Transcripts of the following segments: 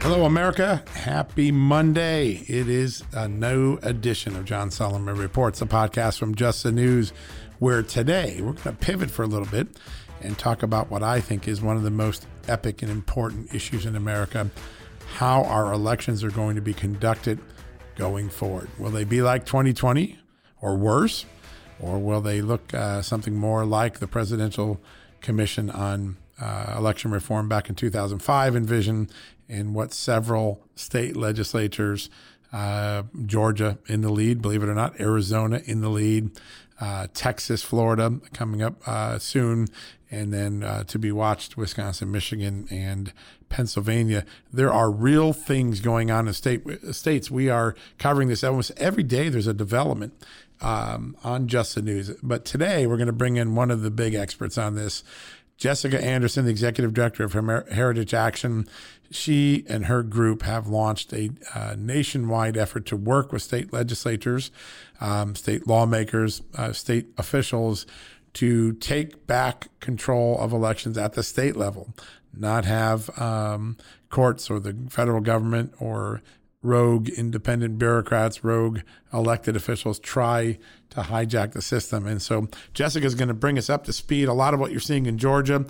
Hello, America. Happy Monday. It is a new edition of John Solomon Reports, a podcast from Just the News, where today we're going to pivot for a little bit and talk about what I think is one of the most epic and important issues in America, how our elections are going to be conducted going forward. Will they be like 2020 or worse, or will they look something more like the Presidential Commission on Election Reform back in 2005 envisioned, and what several state legislatures, Georgia in the lead, believe it or not, Arizona in the lead, Texas, Florida coming up soon, and then to be watched, Wisconsin, Michigan, and Pennsylvania. There are real things going on in states. We are covering this almost every day. There's a development on Just the News. But today we're going to bring in one of the big experts on this, Jessica Anderson, the executive director of Heritage Action. She and her group have launched a nationwide effort to work with state legislatures, state lawmakers, state officials to take back control of elections at the state level, not have courts or the federal government or rogue independent bureaucrats, rogue elected officials try to hijack the system. And so Jessica's going to bring us up to speed. A lot of what you're seeing in Georgia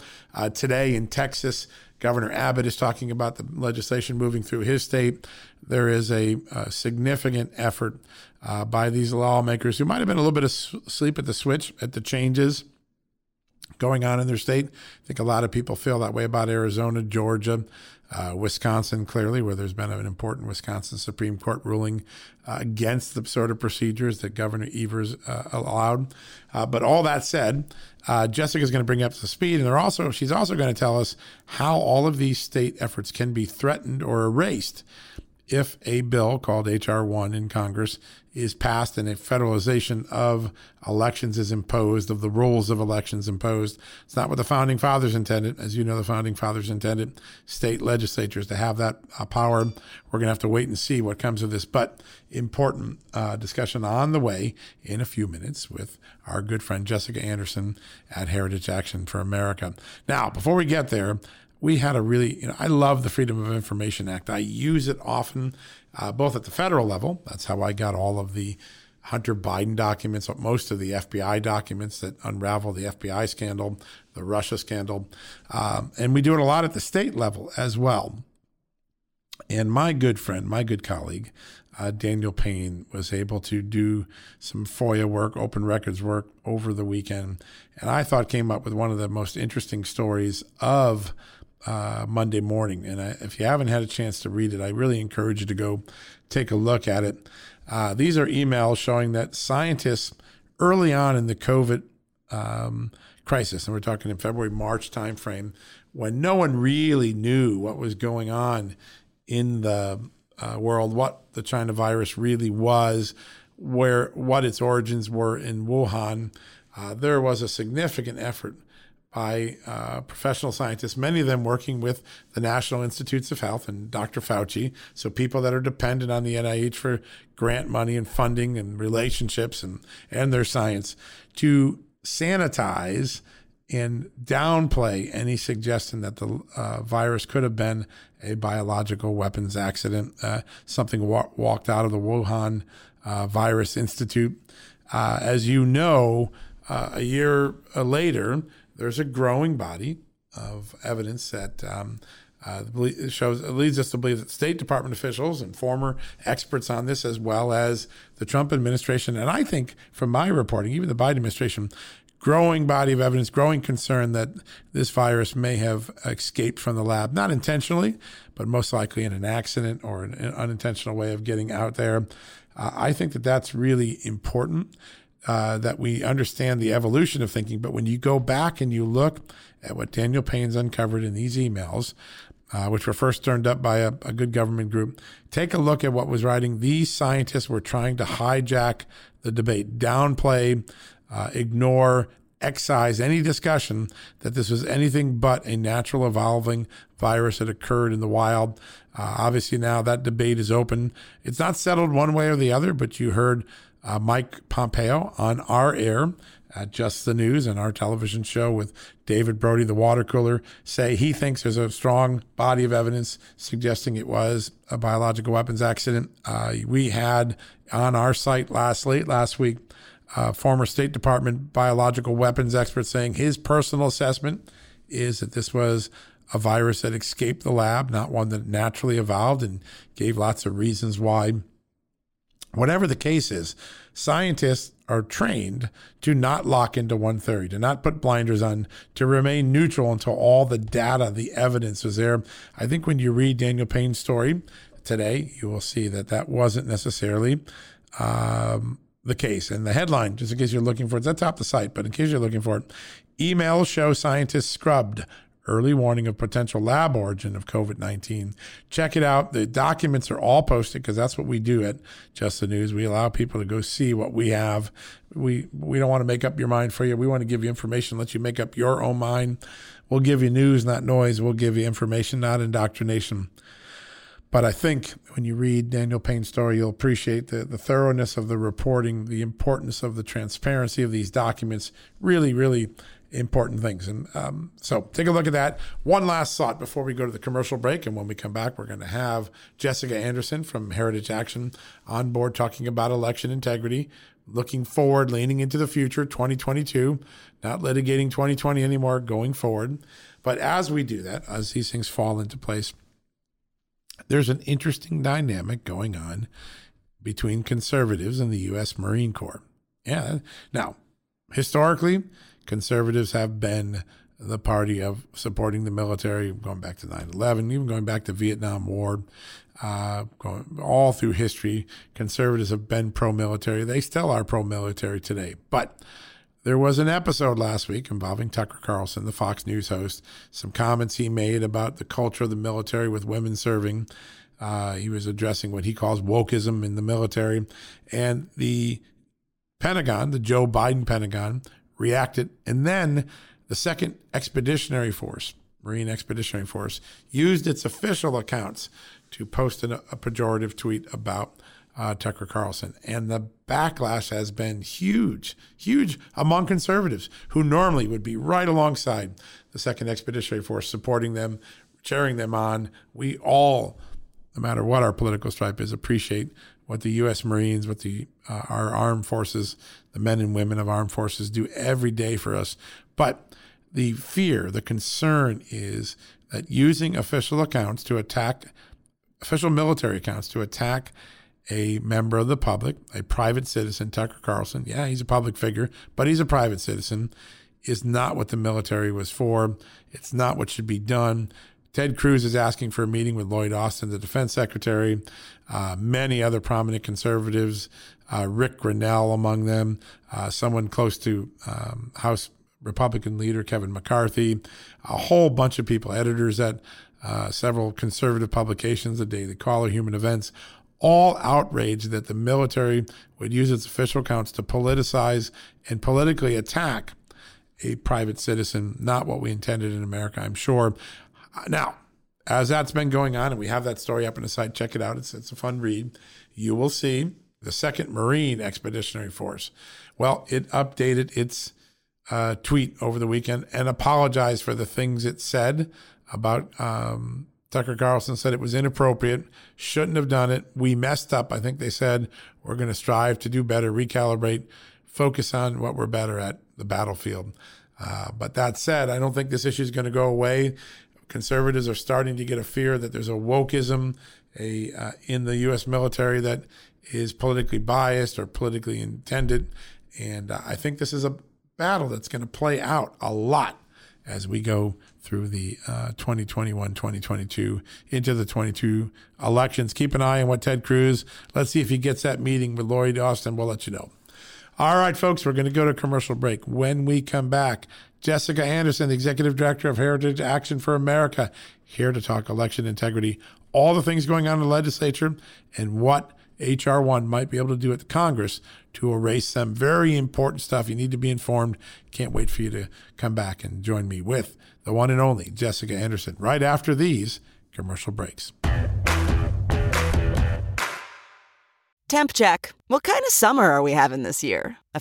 today in Texas, Governor Abbott is talking about the legislation moving through his state. There is a significant effort by these lawmakers who might have been a little bit asleep at the switch at the changes going on in their state. I think a lot of people feel that way about Arizona, Georgia, Wisconsin, clearly, where there's been an important Wisconsin Supreme Court ruling against the sort of procedures that Governor Evers allowed. But all that said, Jessica's going to bring up to speed, and she's also going to tell us how all of these state efforts can be threatened or erased if a bill called HR 1 in Congress is passed and a federalization of elections is imposed, of the rules of elections imposed. It's not what the Founding Fathers intended. As you know, the Founding Fathers intended state legislatures to have that power. We're going to have to wait and see what comes of this, but important discussion on the way in a few minutes with our good friend Jessica Anderson at Heritage Action for America. Now, before we get there, we had a really, I love the Freedom of Information Act. I use it often, both at the federal level. That's how I got all of the Hunter Biden documents, most of the FBI documents that unravel the FBI scandal, the Russia scandal. And we do it a lot at the state level as well. And my good friend, my good colleague, Daniel Payne was able to do some FOIA work, open records work over the weekend. And I thought came up with one of the most interesting stories of Monday morning. And if you haven't had a chance to read it, I really encourage you to go take a look at it. These are emails showing that scientists early on in the COVID crisis, and we're talking in February, March timeframe, when no one really knew what was going on in the world, what the China virus really was, what its origins were in Wuhan, there was a significant effort by professional scientists, many of them working with the National Institutes of Health and Dr. Fauci, so people that are dependent on the NIH for grant money and funding and relationships and their science, to sanitize and downplay any suggestion that the virus could have been a biological weapons accident. Something walked out of the Wuhan Virus Institute. As you know, a year later, there's a growing body of evidence that leads us to believe that State Department officials and former experts on this, as well as the Trump administration, and I think from my reporting, even the Biden administration, growing body of evidence, growing concern that this virus may have escaped from the lab, not intentionally, but most likely in an accident or an unintentional way of getting out there. I think that that's really important. That we understand the evolution of thinking. But when you go back and you look at what Daniel Payne's uncovered in these emails, which were first turned up by a good government group, take a look at what was writing. These scientists were trying to hijack the debate, downplay, ignore, excise any discussion that this was anything but a natural evolving virus that occurred in the wild. Obviously now that debate is open. It's not settled one way or the other, but you heard Mike Pompeo on our air at Just the News and our television show with David Brody, the water cooler, say he thinks there's a strong body of evidence suggesting it was a biological weapons accident. We had on our site late last week, former State Department biological weapons expert saying his personal assessment is that this was a virus that escaped the lab, not one that naturally evolved, and gave lots of reasons why. Whatever the case is, scientists are trained to not lock into one theory, to not put blinders on, to remain neutral until all the data, the evidence was there. I think when you read Daniel Payne's story today, you will see that that wasn't necessarily the case. And the headline, just in case you're looking for it, it's atop the site, but in case you're looking for it, emails show scientists scrubbed. Early warning of potential lab origin of COVID-19. Check it out. The documents are all posted because that's what we do at Just the News. We allow people to go see what we have. We don't want to make up your mind for you. We want to give you information, let you make up your own mind. We'll give you news, not noise. We'll give you information, not indoctrination. But I think when you read Daniel Payne's story, you'll appreciate the thoroughness of the reporting, the importance of the transparency of these documents. Really, really important things. And so take a look at that. One last thought before we go to the commercial break. And when we come back, we're going to have Jessica Anderson from Heritage Action on board talking about election integrity, looking forward, leaning into the future, 2022, not litigating 2020 anymore, going forward. But as we do that, as these things fall into place, there's an interesting dynamic going on between conservatives and the U.S. Marine Corps. Yeah. Now, historically, conservatives have been the party of supporting the military, going back to 9/11, even going back to Vietnam War, all through history. Conservatives have been pro-military. They still are pro-military today. But there was an episode last week involving Tucker Carlson, the Fox News host, some comments he made about the culture of the military with women serving. He was addressing what he calls wokeism in the military. And the Pentagon, the Joe Biden Pentagon, reacted, and then the Second Marine Expeditionary Force, used its official accounts to post a pejorative tweet about Tucker Carlson. And the backlash has been huge, huge among conservatives who normally would be right alongside the Second Expeditionary Force, supporting them, cheering them on. We all, no matter what our political stripe is, appreciate what the U.S. Marines, what our armed forces, the men and women of armed forces do every day for us. But the fear, the concern is that using official accounts to attack, official military accounts to attack a member of the public, a private citizen, Tucker Carlson, yeah, he's a public figure, but he's a private citizen, is not what the military was for. It's not what should be done. Ted Cruz is asking for a meeting with Lloyd Austin, the defense secretary, many other prominent conservatives, Rick Grinnell among them, someone close to House Republican leader Kevin McCarthy, a whole bunch of people, editors at several conservative publications, the Daily Caller, Human Events, all outraged that the military would use its official accounts to politicize and politically attack a private citizen, not what we intended in America, I'm sure. Now, as that's been going on, and we have that story up on the site, check it out. It's a fun read. You will see the Second Marine Expeditionary Force. Well, it updated its tweet over the weekend and apologized for the things it said about Tucker Carlson said it was inappropriate, shouldn't have done it. We messed up, I think they said. We're going to strive to do better, recalibrate, focus on what we're better at, the battlefield. But that said, I don't think this issue is going to go away. Conservatives are starting to get a fear that there's a wokeism in the U.S. military that is politically biased or politically intended. And I think this is a battle that's going to play out a lot as we go through the 2021, 2022, into the 22 elections. Keep an eye on what Ted Cruz, let's see if he gets that meeting with Lloyd Austin. We'll let you know. All right, folks, we're going to go to commercial break. When we come back, Jessica Anderson, the Executive Director of Heritage Action for America, here to talk election integrity, all the things going on in the legislature, and what HR 1 might be able to do at the Congress to erase some very important stuff. You need to be informed. Can't wait for you to come back and join me with the one and only Jessica Anderson right after these commercial breaks. Temp check. What kind of summer are we having this year? A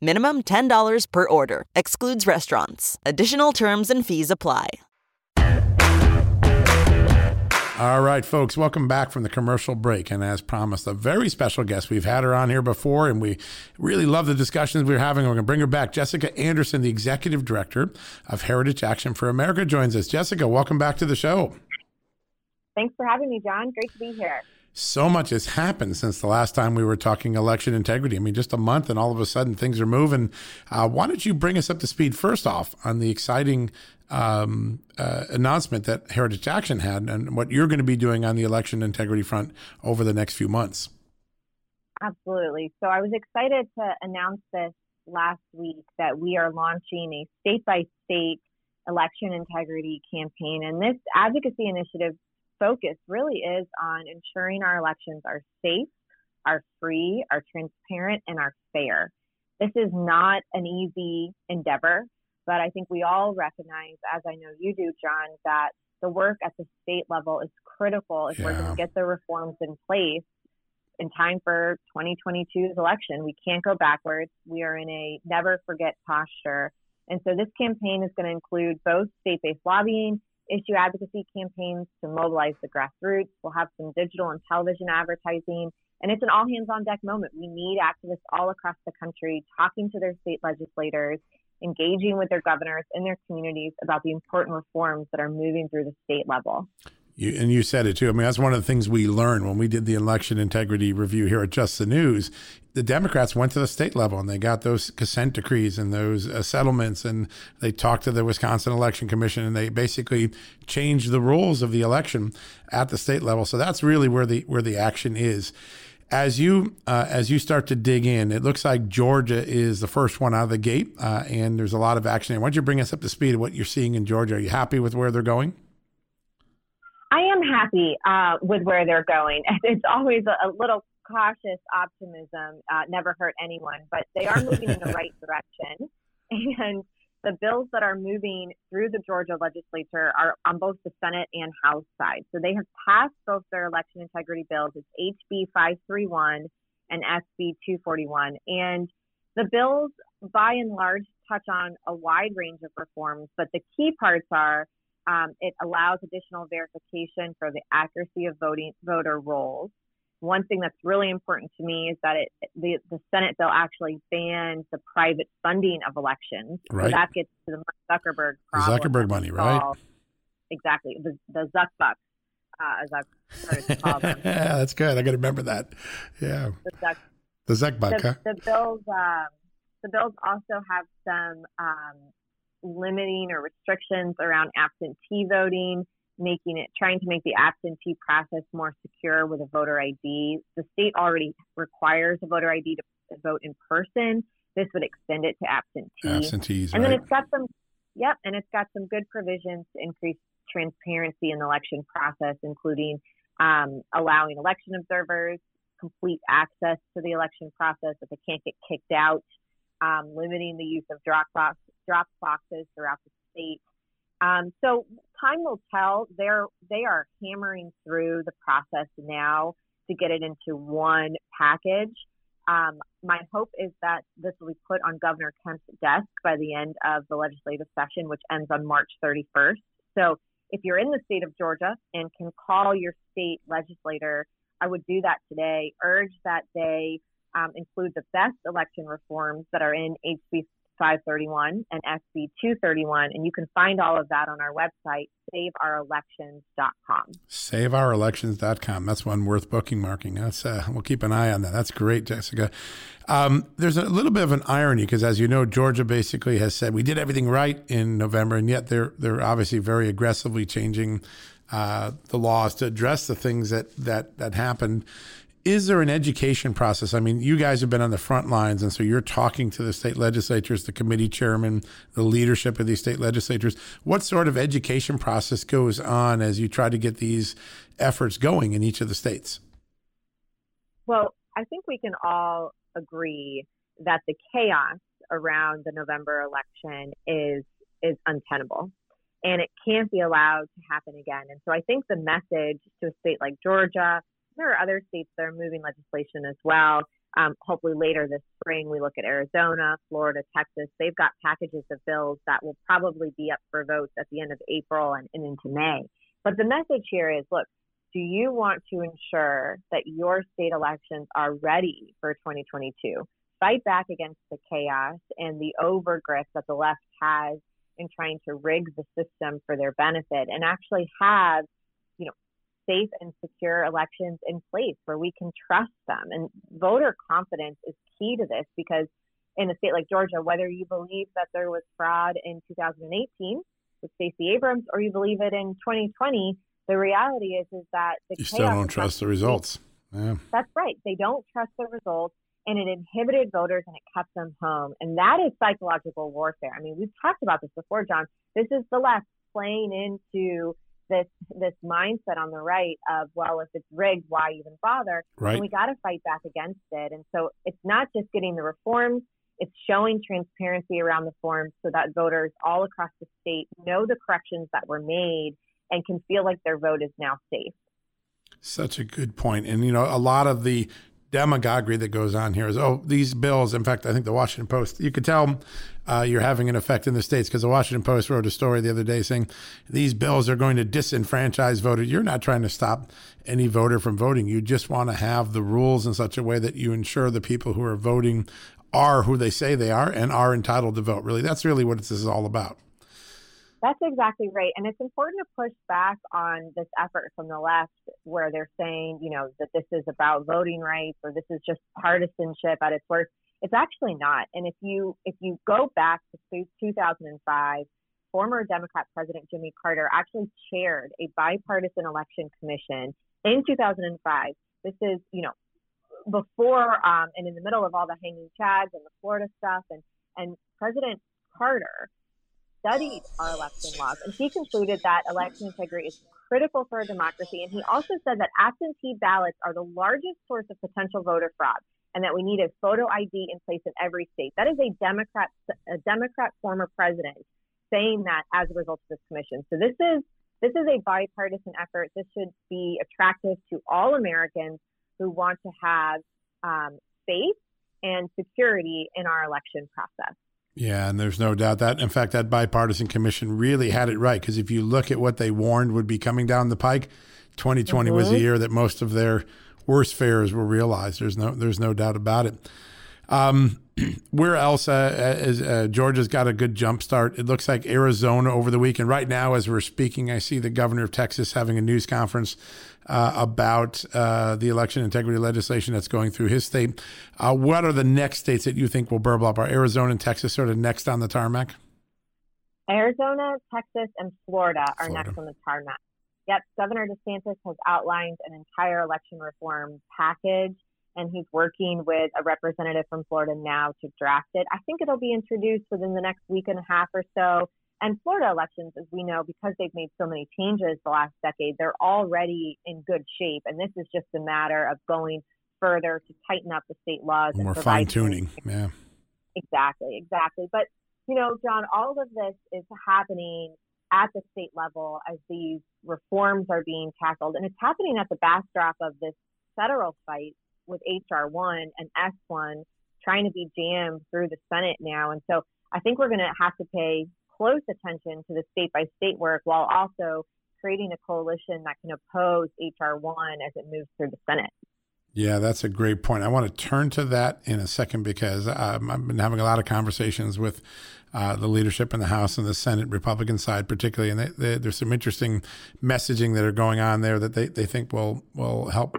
Minimum $10 per order. Excludes restaurants. Additional terms and fees apply. All right, folks, welcome back from the commercial break. And as promised, a very special guest. We've had her on here before, and we really love the discussions we're having. We're going to bring her back. Jessica Anderson, the Executive Director of Heritage Action for America, joins us. Jessica, welcome back to the show. Thanks for having me, John. Great to be here. So much has happened since the last time we were talking election integrity. I mean, just a month and all of a sudden things are moving. Why don't you bring us up to speed first off on the exciting announcement that Heritage Action had and what you're going to be doing on the election integrity front over the next few months? Absolutely. So I was excited to announce this last week that we are launching a state-by-state election integrity campaign. And this advocacy initiative focus really is on ensuring our elections are safe, are free, are transparent, and are fair. This is not an easy endeavor, but I think we all recognize, as I know you do, John, that the work at the state level is critical if we're going to get the reforms in place in time for 2022's election. We can't go backwards. We are in a never-forget posture. And so this campaign is going to include both state-based lobbying, issue advocacy campaigns to mobilize the grassroots. We'll have some digital and television advertising, and it's an all-hands-on-deck moment. We need activists all across the country talking to their state legislators, engaging with their governors and their communities about the important reforms that are moving through the state level. You said it too. I mean, that's one of the things we learned when we did the election integrity review here at Just the News. The Democrats went to the state level and they got those consent decrees and those settlements, and they talked to the Wisconsin Election Commission, and they basically changed the rules of the election at the state level. So that's really where the action is. As you start to dig in, it looks like Georgia is the first one out of the gate, and there's a lot of action there. Why don't you bring us up to speed of what you're seeing in Georgia? Are you happy with where they're going? I am happy with where they're going. It's always a little cautious optimism, never hurt anyone, but they are moving in the right direction. And the bills that are moving through the Georgia legislature are on both the Senate and House side. So they have passed both their election integrity bills. It's HB 531 and SB 241. And the bills, by and large, touch on a wide range of reforms, but the key parts are it allows additional verification for the accuracy of voter rolls. One thing that's really important to me is that the Senate bill actually bans the private funding of elections. Right. So that gets to the Zuckerberg problem. The Zuckerberg money, right? Exactly. The Zuck Bucks, as I've heard it's called. Yeah, that's good. I got to remember that. Yeah. The Zuck Buck, huh? The bills also have some limiting or restrictions around absentee voting, trying to make the absentee process more secure with a voter ID. The state already requires a voter ID to vote in person. This would extend it to absentees. And right. Then it's got some good provisions to increase transparency in the election process, including allowing election observers complete access to the election process if they can't get kicked out, limiting the use of drop boxes throughout the state. So time will tell. They are hammering through the process now to get it into one package. My hope is that this will be put on Governor Kemp's desk by the end of the legislative session, which ends on March 31st. So if you're in the state of Georgia and can call your state legislator, I would do that today. Urge that they include the best election reforms that are in HB 531 and SB 241. And you can find all of that on our website, SaveOurElections.com. SaveOurElections.com. That's one worth bookmarking. We'll keep an eye on that. That's great, Jessica. There's a little bit of an irony because, as you know, Georgia basically has said we did everything right in November, and yet they're obviously very aggressively changing the laws to address the things that happened. Is there an education process? I mean, you guys have been on the front lines, and so you're talking to the state legislatures, the committee chairman, the leadership of these state legislatures. What sort of education process goes on as you try to get these efforts going in each of the states? Well, I think we can all agree that the chaos around the November election is untenable, and it can't be allowed to happen again. And so I think the message to a state like Georgia, there are other states that are moving legislation as well. Hopefully later this spring, we look at Arizona, Florida, Texas. They've got packages of bills that will probably be up for votes at the end of April and into May. But the message here is, look, do you want to ensure that your state elections are ready for 2022? Fight back against the chaos and the overgrip that the left has in trying to rig the system for their benefit, and actually have safe and secure elections in place where we can trust them. And voter confidence is key to this, because in a state like Georgia, whether you believe that there was fraud in 2018 with Stacey Abrams or you believe it in 2020, the reality is that you still don't trust the results. Yeah. That's right. They don't trust the results, and it inhibited voters and it kept them home. And that is psychological warfare. I mean, we've talked about this before, John. This is the left playing into this mindset on the right of, well, if it's rigged, why even bother? Right. And we got to fight back against it. And so it's not just getting the reforms, it's showing transparency around the forms so that voters all across the state know the corrections that were made and can feel like their vote is now safe. Such a good point. And, a lot of the demagoguery that goes on here is, these bills. In fact, I think the Washington Post, you could tell you're having an effect in the states, because the Washington Post wrote a story the other day saying these bills are going to disenfranchise voters. You're not trying to stop any voter from voting. You just want to have the rules in such a way that you ensure the people who are voting are who they say they are and are entitled to vote. Really, that's really what this is all about. That's exactly right. And it's important to push back on this effort from the left where they're saying, that this is about voting rights or this is just partisanship at its worst. It's actually not. And if you go back to 2005, former Democrat President Jimmy Carter actually chaired a bipartisan election commission in 2005. This is, before and in the middle of all the hanging chads and the Florida stuff. And President Carter studied our election laws, and he concluded that election integrity is critical for a democracy. And he also said that absentee ballots are the largest source of potential voter fraud, and that we need a photo ID in place in every state. That is a Democrat former president saying that as a result of this commission. So this is a bipartisan effort. This should be attractive to all Americans who want to have faith and security in our election process. Yeah, and there's no doubt that, in fact, that bipartisan commission really had it right, because if you look at what they warned would be coming down the pike, 2020 was a year that most of their worst fears were realized. There's no doubt about it. Where else is Georgia's got a good jump start? It looks like Arizona over the weekend. Right now, as we're speaking, I see the governor of Texas having a news conference about the election integrity legislation that's going through his state. What are the next states that you think will burble up? Are Arizona and Texas sort of next on the tarmac? Arizona, Texas, and Florida are next on the tarmac. Yep, Governor DeSantis has outlined an entire election reform package, and he's working with a representative from Florida now to draft it. I think it'll be introduced within the next week and a half or so. And Florida elections, as we know, because they've made so many changes the last decade, they're already in good shape. And this is just a matter of going further to tighten up the state laws. More fine-tuning, yeah. Exactly. But, you know, John, all of this is happening at the state level as these reforms are being tackled. And it's happening at the backdrop of this federal fight with HR 1 and S1 trying to be jammed through the Senate now. And so I think we're going to have to pay close attention to the state-by-state work while also creating a coalition that can oppose HR 1 as it moves through the Senate. Yeah, that's a great point. I want to turn to that in a second because I've been having a lot of conversations with the leadership in the House and the Senate Republican side particularly, and there's some interesting messaging that are going on there that they think will help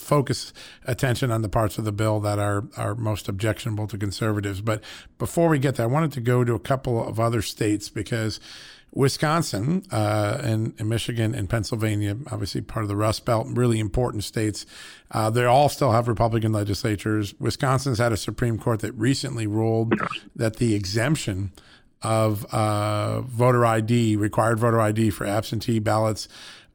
focus attention on the parts of the bill that are most objectionable to conservatives. But before we get there, I wanted to go to a couple of other states because Wisconsin and Michigan and Pennsylvania, obviously part of the Rust Belt, really important states. They all still have Republican legislatures. Wisconsin's had a Supreme Court that recently ruled that the exemption of required voter ID for absentee ballots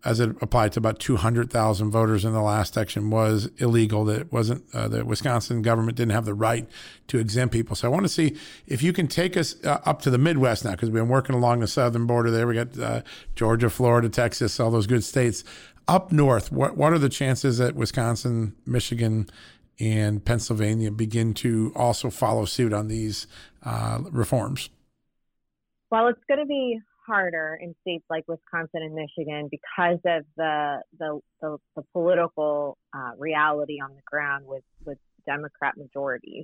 as it applied to about 200,000 voters in the last election was illegal, that it wasn't the Wisconsin government didn't have the right to exempt people. So I want to see if you can take us up to the Midwest now, because we've been working along the southern border there. We got Georgia, Florida, Texas, all those good states. Up north, what are the chances that Wisconsin, Michigan, and Pennsylvania begin to also follow suit on these reforms? Well, it's going to be harder in states like Wisconsin and Michigan because of the political reality on the ground with Democrat majorities.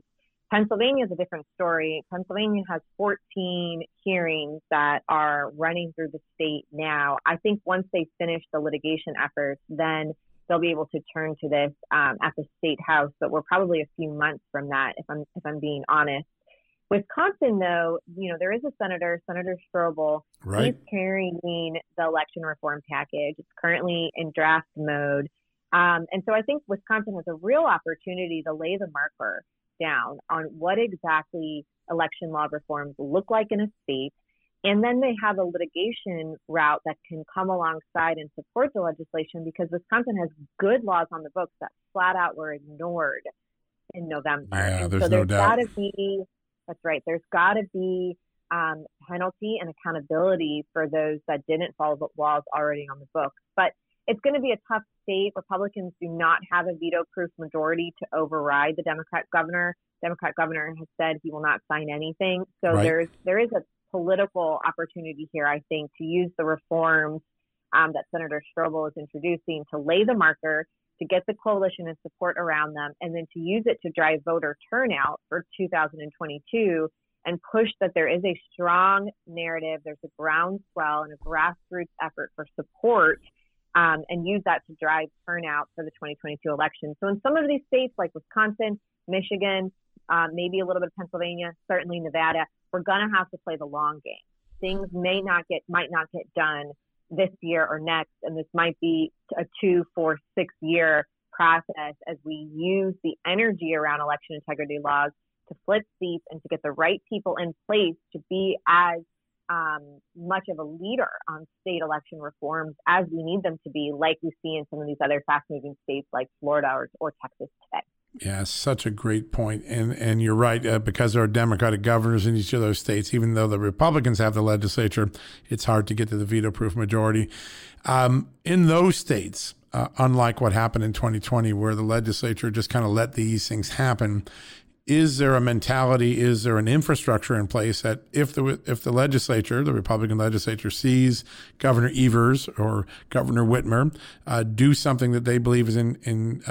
Pennsylvania is a different story. Pennsylvania has 14 hearings that are running through the state now. I think once they finish the litigation efforts, then they'll be able to turn to this at the state house. But we're probably a few months from that, if I'm being honest. Wisconsin, though, you know, there is a senator, Senator Strobel. Right. He's carrying the election reform package. It's currently in draft mode. And so I think Wisconsin has a real opportunity to lay the marker down on what exactly election law reforms look like in a state. And then they have a litigation route that can come alongside and support the legislation because Wisconsin has good laws on the books that flat out were ignored in November. Yeah, there's so no doubt. That's right. There's got to be penalty and accountability for those that didn't follow the laws already on the books. But it's going to be a tough state. Republicans do not have a veto-proof majority to override the Democrat governor. Democrat governor has said he will not sign anything. So right. there is a political opportunity here, I think, to use the reforms that Senator Strobel is introducing to lay the marker, to get the coalition and support around them, and then to use it to drive voter turnout for 2022 and push that there is a strong narrative, there's a groundswell and a grassroots effort for support, and use that to drive turnout for the 2022 election. So in some of these states like Wisconsin, Michigan, maybe a little bit of Pennsylvania, certainly Nevada, we're going to have to play the long game. Things might not get done this year or next, and this might be a 2, 4, 6 year process as we use the energy around election integrity laws to flip seats and to get the right people in place to be as much of a leader on state election reforms as we need them to be, like we see in some of these other fast-moving states like Florida or Texas today. Yeah, such a great point. And you're right, because there are Democratic governors in each of those states, even though the Republicans have the legislature, it's hard to get to the veto-proof majority. In those states, unlike what happened in 2020, where the legislature just kind of let these things happen, is there a mentality, is there an infrastructure in place that if the legislature, the Republican legislature, sees Governor Evers or Governor Whitmer do something that they believe is in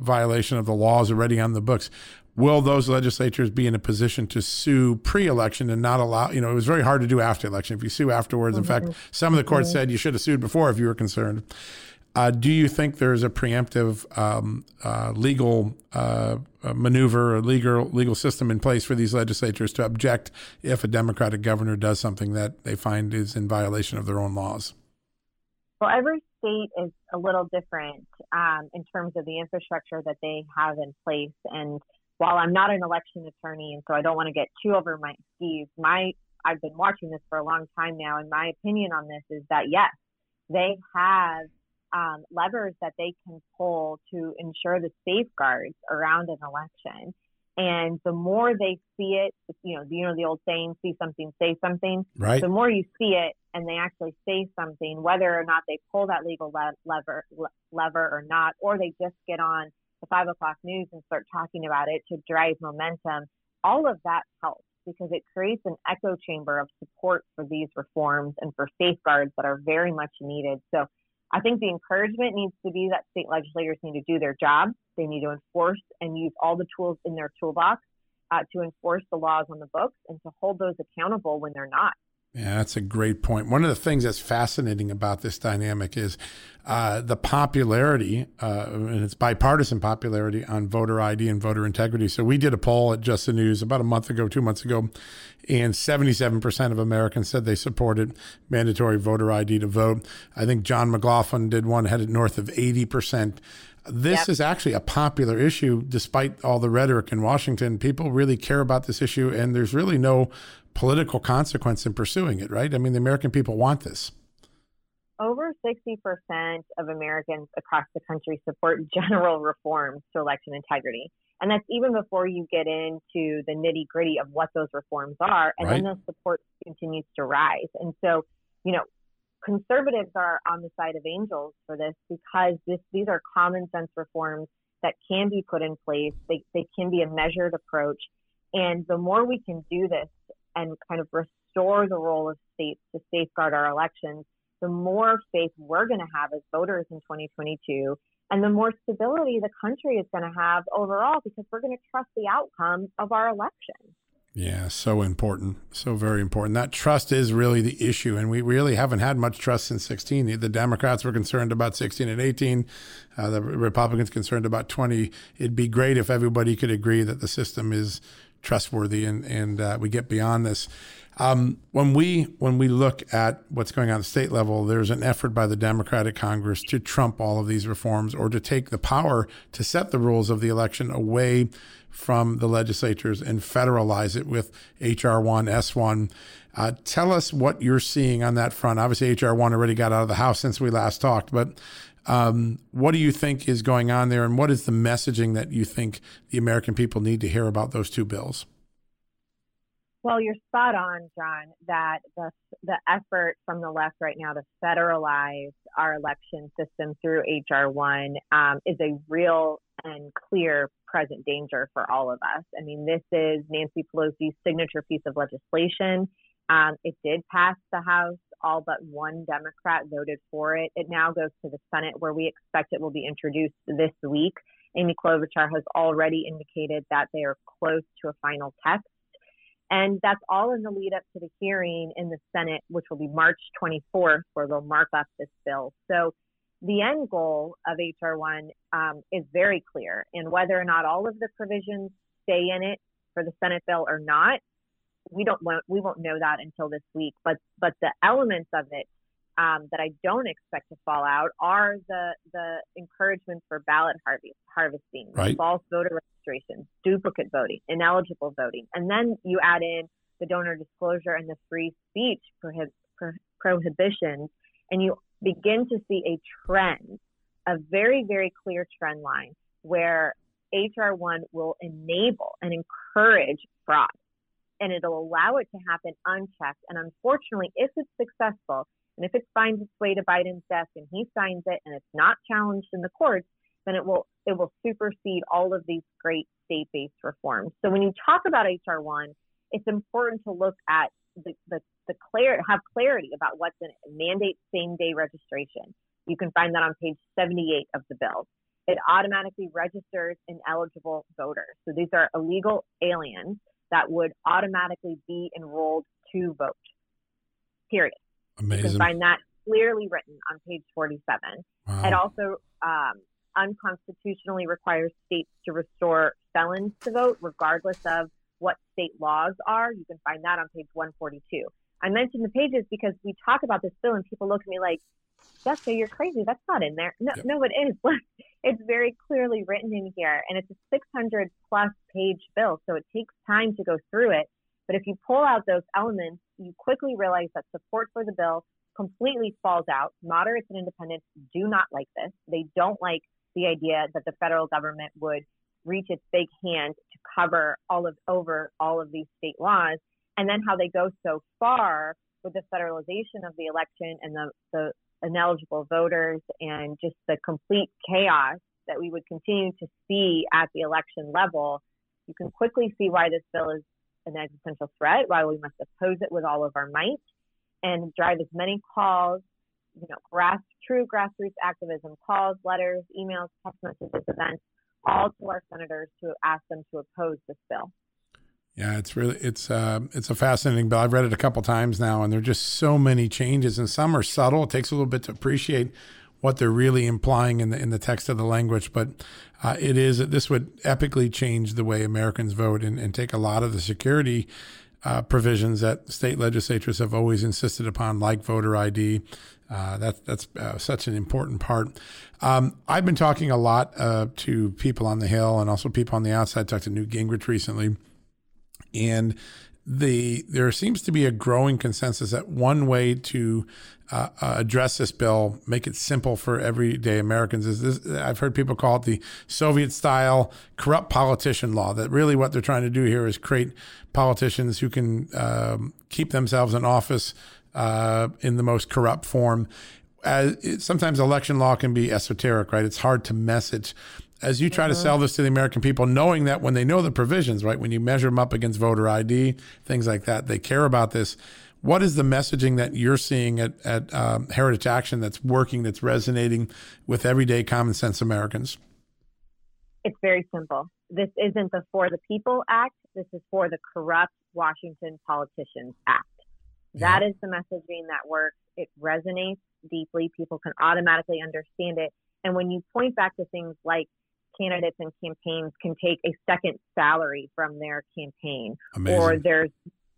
violation of the laws already on the books, will those legislatures be in a position to sue pre-election and not allow, you know, it was very hard to do after election. If you sue afterwards, in fact, some of the courts said you should have sued before if you were concerned. Do you think there's a preemptive legal maneuver or legal system in place for these legislatures to object if a Democratic governor does something that they find is in violation of their own laws? Well, every state is a little different in terms of the infrastructure that they have in place. And while I'm not an election attorney, and so I don't want to get too over my skis, my I've been watching this for a long time now, and my opinion on this is that, yes, they have levers that they can pull to ensure the safeguards around an election. And the more they see it, you know the old saying, see something, say something. Right. The more you see it and they actually say something, whether or not they pull that legal lever or not, or they just get on the 5 o'clock news and start talking about it to drive momentum, all of that helps because it creates an echo chamber of support for these reforms and for safeguards that are very much needed. So I think the encouragement needs to be that state legislators need to do their job. They need to enforce and use all the tools in their toolbox to enforce the laws on the books and to hold those accountable when they're not. Yeah, that's a great point. One of the things that's fascinating about this dynamic is the popularity, and it's bipartisan popularity, on voter ID and voter integrity. So we did a poll at Just the News about a month ago, 2 months ago, and 77% of Americans said they supported mandatory voter ID to vote. I think John McLaughlin did one, had it north of 80%. This is actually a popular issue, despite all the rhetoric in Washington. People really care about this issue, and there's really no political consequence in pursuing it, right? I mean, the American people want this. Over 60% of Americans across the country support general reforms to election integrity. And that's even before you get into the nitty-gritty of what those reforms are, and then the support continues to rise. And so, you know, conservatives are on the side of angels for this because these are common sense reforms that can be put in place. They can be a measured approach. And the more we can do this and kind of restore the role of states to safeguard our elections, the more faith we're going to have as voters in 2022, and the more stability the country is going to have overall because we're going to trust the outcome of our elections. Yeah, so important. So very important. That trust is really the issue. And we really haven't had much trust since 16. The Democrats were concerned about 16 and 18. The Republicans concerned about 20. It'd be great if everybody could agree that the system is trustworthy and we get beyond this. When we look at what's going on at the state level, there's an effort by the Democratic Congress to trump all of these reforms or to take the power to set the rules of the election away from the legislatures and federalize it with HR 1, S1. Tell us what you're seeing on that front. Obviously, HR 1 already got out of the House since we last talked, but what do you think is going on there, and what is the messaging that you think the American people need to hear about those two bills? Well, you're spot on, John, that the effort from the left right now to federalize our election system through HR 1 is a real and clear present danger for all of us. I mean, this is Nancy Pelosi's signature piece of legislation. It did pass the House. All but one Democrat voted for it. It now goes to the Senate, where we expect it will be introduced this week. Amy Klobuchar has already indicated that they are close to a final text. And that's all in the lead up to the hearing in the Senate, which will be March 24th, where they'll mark up this bill. So the end goal of HR 1 is very clear. And whether or not all of the provisions stay in it for the Senate bill or not, we won't know that until this week, but the elements of it that I don't expect to fall out are the encouragement for ballot harvesting, false voter registrations, duplicate voting, ineligible voting, and then you add in the donor disclosure and the free speech prohibitions, and you begin to see a trend, a very, very clear trend line where HR 1 will enable and encourage fraud. And it'll allow it to happen unchecked. And unfortunately, if it's successful, and if it finds its way to Biden's desk and he signs it and it's not challenged in the courts, then it will supersede all of these great state-based reforms. So when you talk about HR 1, it's important to look at the have clarity about what's in it. Mandate same-day registration. You can find that on page 78 of the bill. It automatically registers ineligible voters. So these are illegal aliens that would automatically be enrolled to vote, period. Amazing. You can find that clearly written on page 47. Wow. It also unconstitutionally requires states to restore felons to vote, regardless of what state laws are. You can find that on page 142. I mentioned the pages because we talk about this bill and people look at me like, Jessica, you're crazy. That's not in there. No, it is. It's very clearly written in here, and it's a 600-plus page bill, so it takes time to go through it. But if you pull out those elements, you quickly realize that support for the bill completely falls out. Moderates and independents do not like this. They don't like the idea that the federal government would reach its big hand to cover over all of these state laws, and then how they go so far with the federalization of the election and the ineligible voters and just the complete chaos that we would continue to see at the election level. You can quickly see why this bill is an existential threat, why we must oppose it with all of our might and drive as many calls, true grassroots activism, calls, letters, emails, text messages, events, all to our senators to ask them to oppose this bill. Yeah, it's a fascinating bill. I've read it a couple times now, and there are just so many changes, and some are subtle. It takes a little bit to appreciate what they're really implying in the text of the language, but this would epically change the way Americans vote and take a lot of the security provisions that state legislatures have always insisted upon, like voter ID. That's such an important part. I've been talking a lot to people on the Hill and also people on the outside. I talked to Newt Gingrich recently, and there seems to be a growing consensus that one way to address this bill, make it simple for everyday Americans, is this. I've heard people call it the Soviet-style corrupt politician law, that really what they're trying to do here is create politicians who can keep themselves in office in the most corrupt form. Sometimes election law can be esoteric, right? It's hard to message. As you try to sell this to the American people, knowing that when they know the provisions, right, when you measure them up against voter ID, things like that, they care about this. What is the messaging that you're seeing at Heritage Action that's working, that's resonating with everyday common sense Americans? It's very simple. This isn't the For the People Act. This is for the Corrupt Washington Politicians Act. That is the messaging that works. It resonates deeply. People can automatically understand it. And when you point back to things like candidates and campaigns can take a second salary from their campaign. Amazing. Or there's,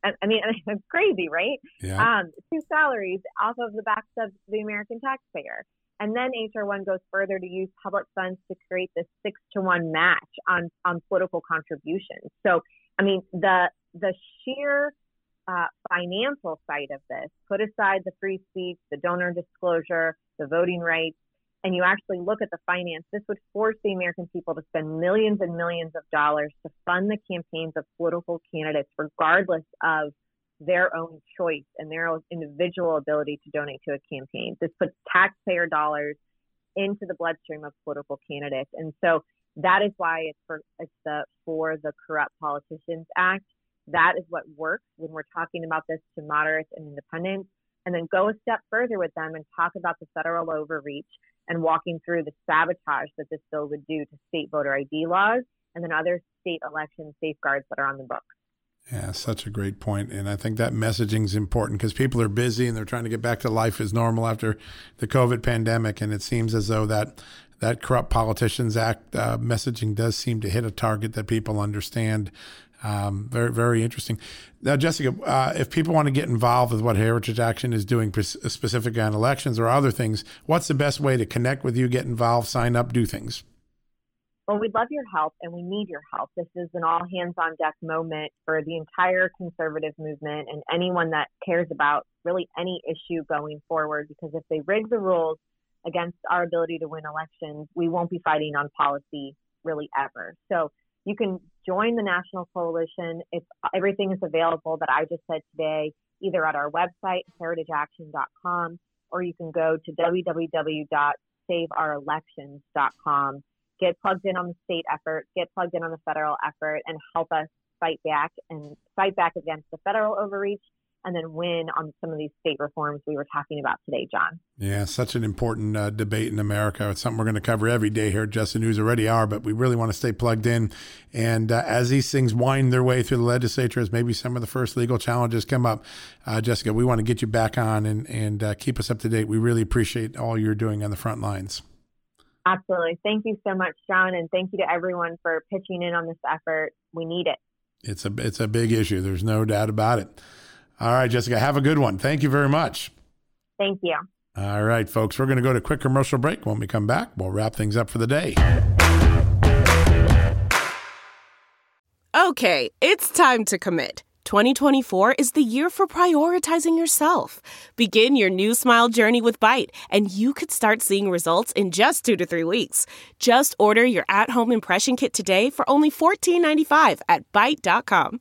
it's crazy, right? Yeah. Two salaries off of the backs of the American taxpayer. And then HR 1 goes further to use public funds to create this 6-to-1 match on political contributions. So, the sheer financial side of this, put aside the free speech, the donor disclosure, the voting rights, and you actually look at the finance, this would force the American people to spend millions and millions of dollars to fund the campaigns of political candidates, regardless of their own choice and their own individual ability to donate to a campaign. This puts taxpayer dollars into the bloodstream of political candidates. And so that is why it's for the Corrupt Politicians Act. That is what works when we're talking about this to moderates and independents. And then go a step further with them and talk about the federal overreach and walking through the sabotage that this bill would do to state voter ID laws and then other state election safeguards that are on the books. Yeah, such a great point. And I think that messaging is important because people are busy and they're trying to get back to life as normal after the COVID pandemic. And it seems as though that Corrupt Politicians Act messaging does seem to hit a target that people understand. Very, very interesting. Now, Jessica, if people want to get involved with what Heritage Action is doing specifically on elections or other things, what's the best way to connect with you, get involved, sign up, do things? Well, we'd love your help and we need your help. This is an all hands on deck moment for the entire conservative movement and anyone that cares about really any issue going forward, because if they rig the rules against our ability to win elections, we won't be fighting on policy really ever. So you can join the national coalition. Everything is available that I just said today, either at our website, heritageaction.com, or you can go to www.SaveOurElections.com. Get plugged in on the state effort, get plugged in on the federal effort, and help us fight back against the federal overreach and then win on some of these state reforms we were talking about today, John. Yeah, such an important debate in America. It's something we're going to cover every day here at Just the News, already are, but we really want to stay plugged in. And as these things wind their way through the legislature, as maybe some of the first legal challenges come up, Jessica, we want to get you back on and keep us up to date. We really appreciate all you're doing on the front lines. Absolutely. Thank you so much, John, and thank you to everyone for pitching in on this effort. We need it. It's a big issue. There's no doubt about it. All right, Jessica, have a good one. Thank you very much. Thank you. All right, folks, we're going to go to a quick commercial break. When we come back, we'll wrap things up for the day. Okay, it's time to commit. 2024 is the year for prioritizing yourself. Begin your new smile journey with Byte, and you could start seeing results in just 2 to 3 weeks. Just order your at-home impression kit today for only $14.95 at Byte.com.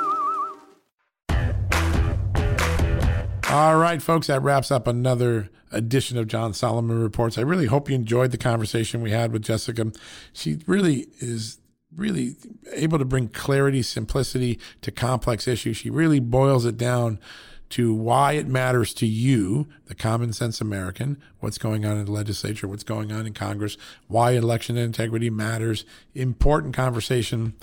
All right, folks, that wraps up another edition of John Solomon Reports. I really hope you enjoyed the conversation we had with Jessica. She really is really able to bring clarity, simplicity to complex issues. She really boils it down to why it matters to you, the common sense American, what's going on in the legislature, what's going on in Congress, why election integrity matters. Important conversation.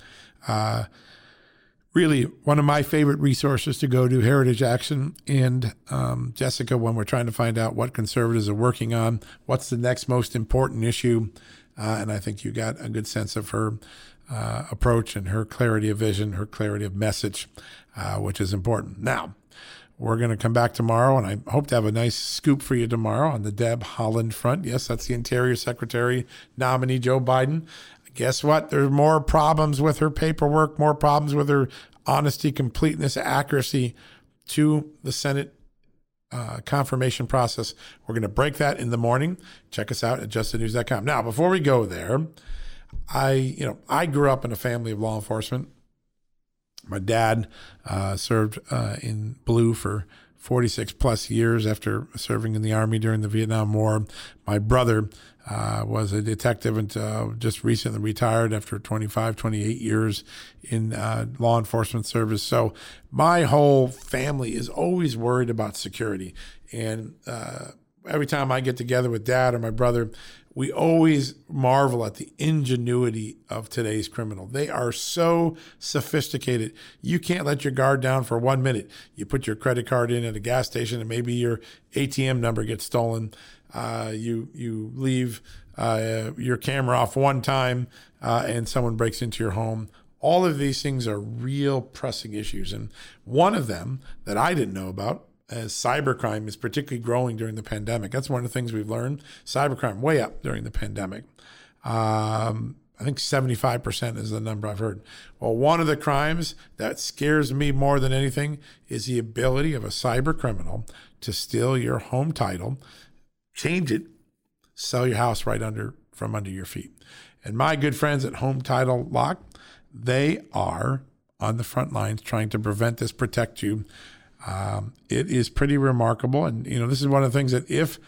Really one of my favorite resources to go to, Heritage Action and Jessica, when we're trying to find out what conservatives are working on, what's the next most important issue. And I think you got a good sense of her approach and her clarity of vision, her clarity of message, which is important. Now, we're going to come back tomorrow, and I hope to have a nice scoop for you tomorrow on the Deb Haaland front. Yes, that's the Interior Secretary nominee, Joe Biden. Guess what? There are more problems with her paperwork, more problems with her honesty, completeness, accuracy to the Senate confirmation process. We're going to break that in the morning. Check us out at justthenews.com. Now, before we go there, I grew up in a family of law enforcement. My dad served in blue for 46 plus years after serving in the Army during the Vietnam War. My brother was a detective and just recently retired after 28 years in law enforcement service. So my whole family is always worried about security. And every time I get together with dad or my brother, we always marvel at the ingenuity of today's criminal. They are so sophisticated. You can't let your guard down for 1 minute. You put your credit card in at a gas station and maybe your ATM number gets stolen. You leave your camera off one time and someone breaks into your home. All of these things are real pressing issues. And one of them that I didn't know about, as cybercrime is particularly growing during the pandemic. That's one of the things we've learned. Cybercrime way up during the pandemic. I think 75% is the number I've heard. Well, one of the crimes that scares me more than anything is the ability of a cyber criminal to steal your home title, change it, sell your house right from under your feet. And my good friends at Home Title Lock, they are on the front lines trying to prevent this, protect you. It is pretty remarkable. And, this is one of the things that if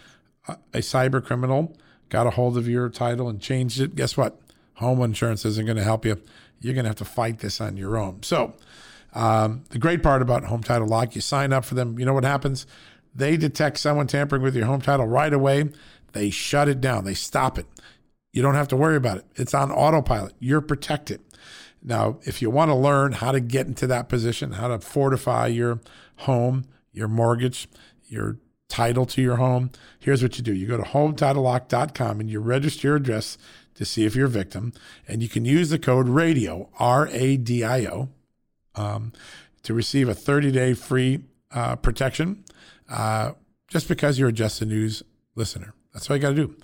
a cyber criminal got a hold of your title and changed it, guess what? Home insurance isn't going to help you. You're going to have to fight this on your own. So the great part about Home Title Lock, you sign up for them. You know what happens? They detect someone tampering with your home title right away. They shut it down. They stop it. You don't have to worry about it. It's on autopilot. You're protected. Now, if you want to learn how to get into that position, how to fortify your home, your mortgage, your title to your home, here's what you do. You go to HomeTitleLock.com and you register your address to see if you're a victim. And you can use the code RADIO, R-A-D-I-O, to receive a 30-day free protection just because you're a Just the News listener. That's all you got to do.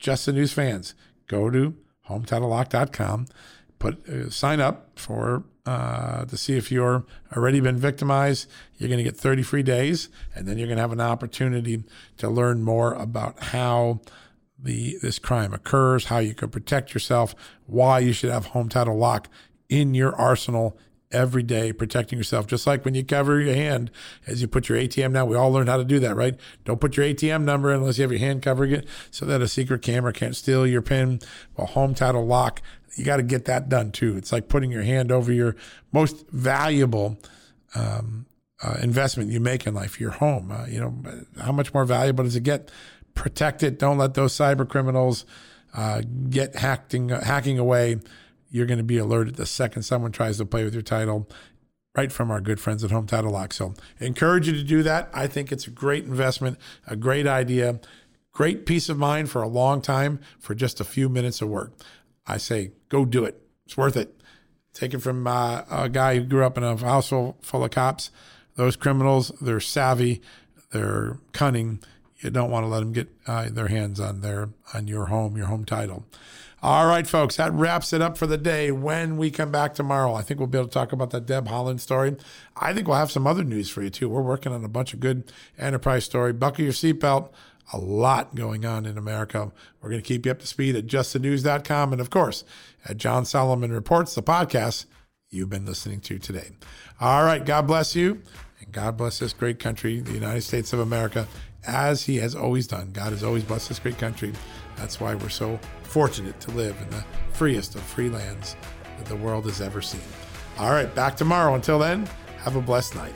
Just the News fans, go to HomeTitleLock.com. Sign up for to see if you're already been victimized. You're going to get 30 free days, and then you're going to have an opportunity to learn more about how this crime occurs, how you can protect yourself, why you should have Home Title Lock in your arsenal every day, protecting yourself, just like when you cover your hand as you put your ATM down. We all learn how to do that, right? Don't put your ATM number unless you have your hand covering it so that a secret camera can't steal your PIN. Well, Home Title Lock, you got to get that done too. It's like putting your hand over your most valuable investment you make in life, your home. How much more valuable does it get? Protect it. Don't let those cyber criminals get hacking away. You're going to be alerted the second someone tries to play with your title, right from our good friends at Home Title Lock. So I encourage you to do that. I think it's a great investment, a great idea, great peace of mind for a long time for just a few minutes of work. I say, go do it. It's worth it. Take it from a guy who grew up in a household full of cops. Those criminals, they're savvy, they're cunning. You don't want to let them get their hands on your home, your home title. All right, folks, that wraps it up for the day. When we come back tomorrow, I think we'll be able to talk about that Deb Haaland story. I think we'll have some other news for you, too. We're working on a bunch of good enterprise story. Buckle your seatbelt. A lot going on in America. We're going to keep you up to speed at justthenews.com. And, of course, at John Solomon Reports, the podcast you've been listening to today. All right, God bless you, and God bless this great country, the United States of America, as he has always done. God has always blessed this great country. That's why we're so fortunate to live in the freest of free lands that the world has ever seen. All right, back tomorrow. Until then, have a blessed night.